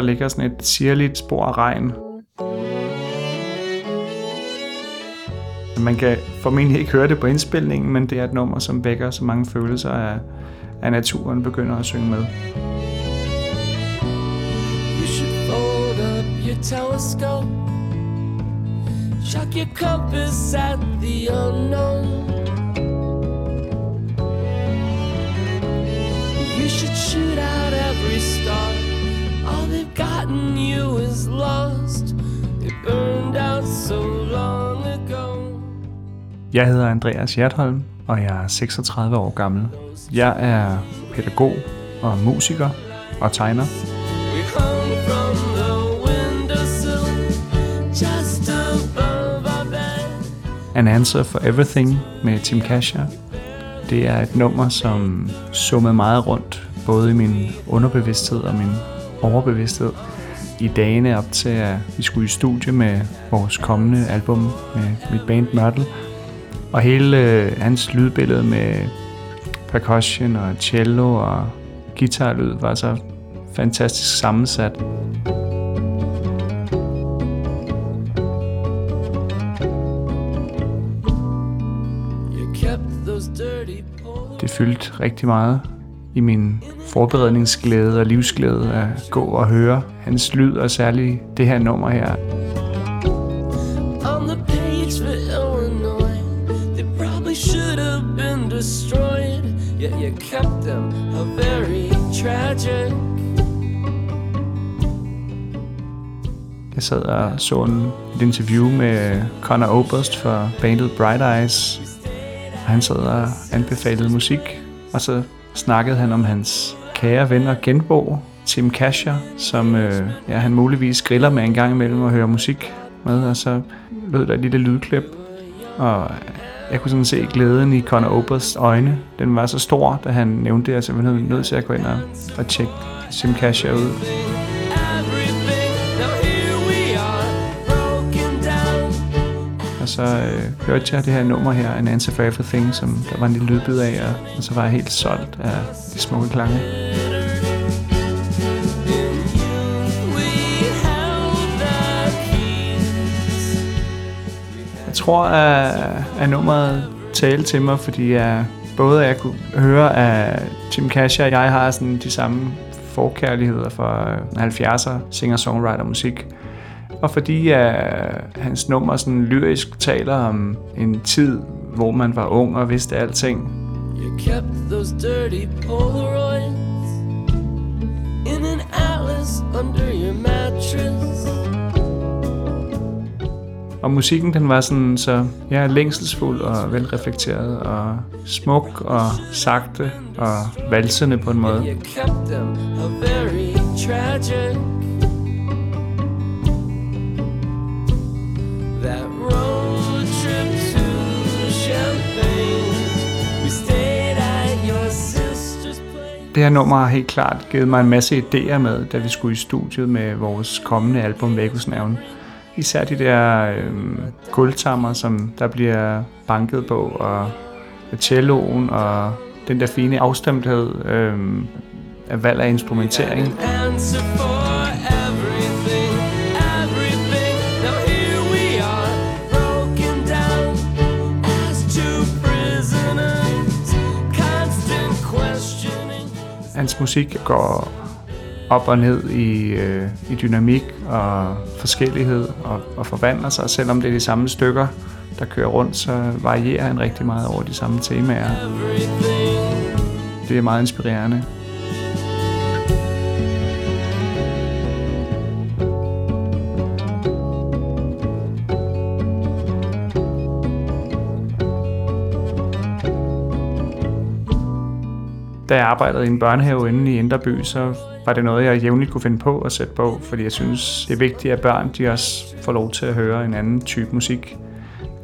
der ligger sådan et sirligt spor af regn. Man kan formentlig ikke høre det på indspilningen, men det er et nummer, som vækker så mange følelser af naturen begynder at synge med. You should fold up your telescope, chuck your compass at the unknown. You should shoot out every star, all they've gotten you is lost, it burned out so long ago. Jeg hedder Andreas Hjertholm, og jeg er 36 år gammel. Jeg er pædagog og musiker og tegner. An Answer for Everything med Tim Kasher. Det er et nummer, som summede meget rundt, både i min underbevidsthed og min overbevidsthed, i dagene op til, at vi skulle i studie med vores kommende album med mit band Mørtel. Og hele hans lydbillede med percussion og cello og guitarlyd var så fantastisk sammensat. Det fyldte rigtig meget i min forberedningsglæde og livsglæde at gå og høre hans lyd, og særligt det her nummer her. Jeg sad og så et interview med Conor Oberst fra bandet Bright Eyes. Han sad og anbefalede musik, og så snakkede han om hans kære ven og genbo, Tim Kasher, som han muligvis griller med en gang imellem og hører musik med, og så lød der et lille lydklip, og jeg kunne sådan se glæden i Conor Obersts øjne. Den var så stor, da han nævnte det, at jeg var nødt til at gå ind og tjekke Tim Kasher ud. Og så hørte jeg det her nummer her, An Answer for Everything, som der var en lille lydbid af, og så var jeg helt solgt af de smukke klange. Jeg tror, at nummeret talte til mig, fordi både jeg kunne høre, at Tim Kasher og jeg har sådan de samme forkærligheder for 70'er singer-songwriter-musik. Og fordi hans nummer sådan lyrisk taler om en tid, hvor man var ung og vidste alting. You kept those dirty Polaroids in an atlas under your mattress. Og musikken, den var sådan så længselsfuld og velreflekteret og smuk og sagte og valsende på en måde. Det her nummer har helt klart givet mig en masse idéer med, da vi skulle i studiet med vores kommende album Vækhusnavn. Især de der guldtammer, som der bliver banket på, og celloen, og den der fine afstemthed af valg af instrumentering. Hans musik går op og ned i dynamik og forskellighed og forvandler sig. Selvom det er de samme stykker, der kører rundt, så varierer han rigtig meget over de samme temaer. Det er meget inspirerende. Da jeg arbejdede i en børnehave inde i Inderby, så var det noget, jeg jævnligt kunne finde på at sætte på, fordi jeg synes, det er vigtigt, at børn de også får lov til at høre en anden type musik.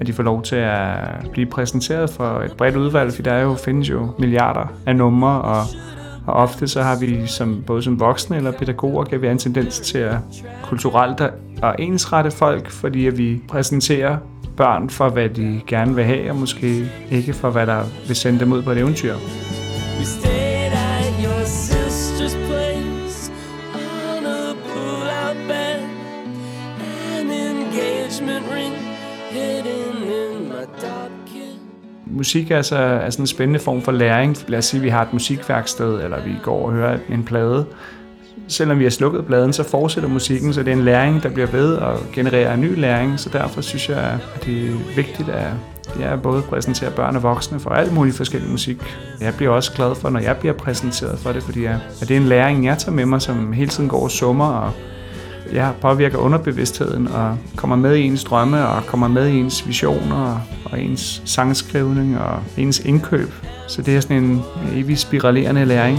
At de får lov til at blive præsenteret for et bredt udvalg, for der findes jo milliarder af numre, og ofte så har vi både som voksne eller pædagoger, kan vi have en tendens til at kulturelt og ensrette folk, fordi at vi præsenterer børn for, hvad de gerne vil have, og måske ikke for, hvad der vil sende dem ud på et eventyr. We stayed at your sister's place on a boat. Musik er, er sådan en spændende form for læring. Lad os sige, at vi har et musikværksted, eller vi går og hører en plade. Selvom vi har slukket pladen, så fortsætter musikken, så det er en læring, der bliver ved og genererer en ny læring. Så derfor synes jeg, at det er vigtigt at jeg både præsenterer børn og voksne for alt muligt forskellig musik. Jeg bliver også glad for, når jeg bliver præsenteret for det, fordi det er en læring, jeg tager med mig, som hele tiden går og summer, og jeg påvirker underbevidstheden og kommer med i ens drømme og kommer med i ens visioner og ens sangskrivning og ens indkøb. Så det er sådan en evig spiralerende læring.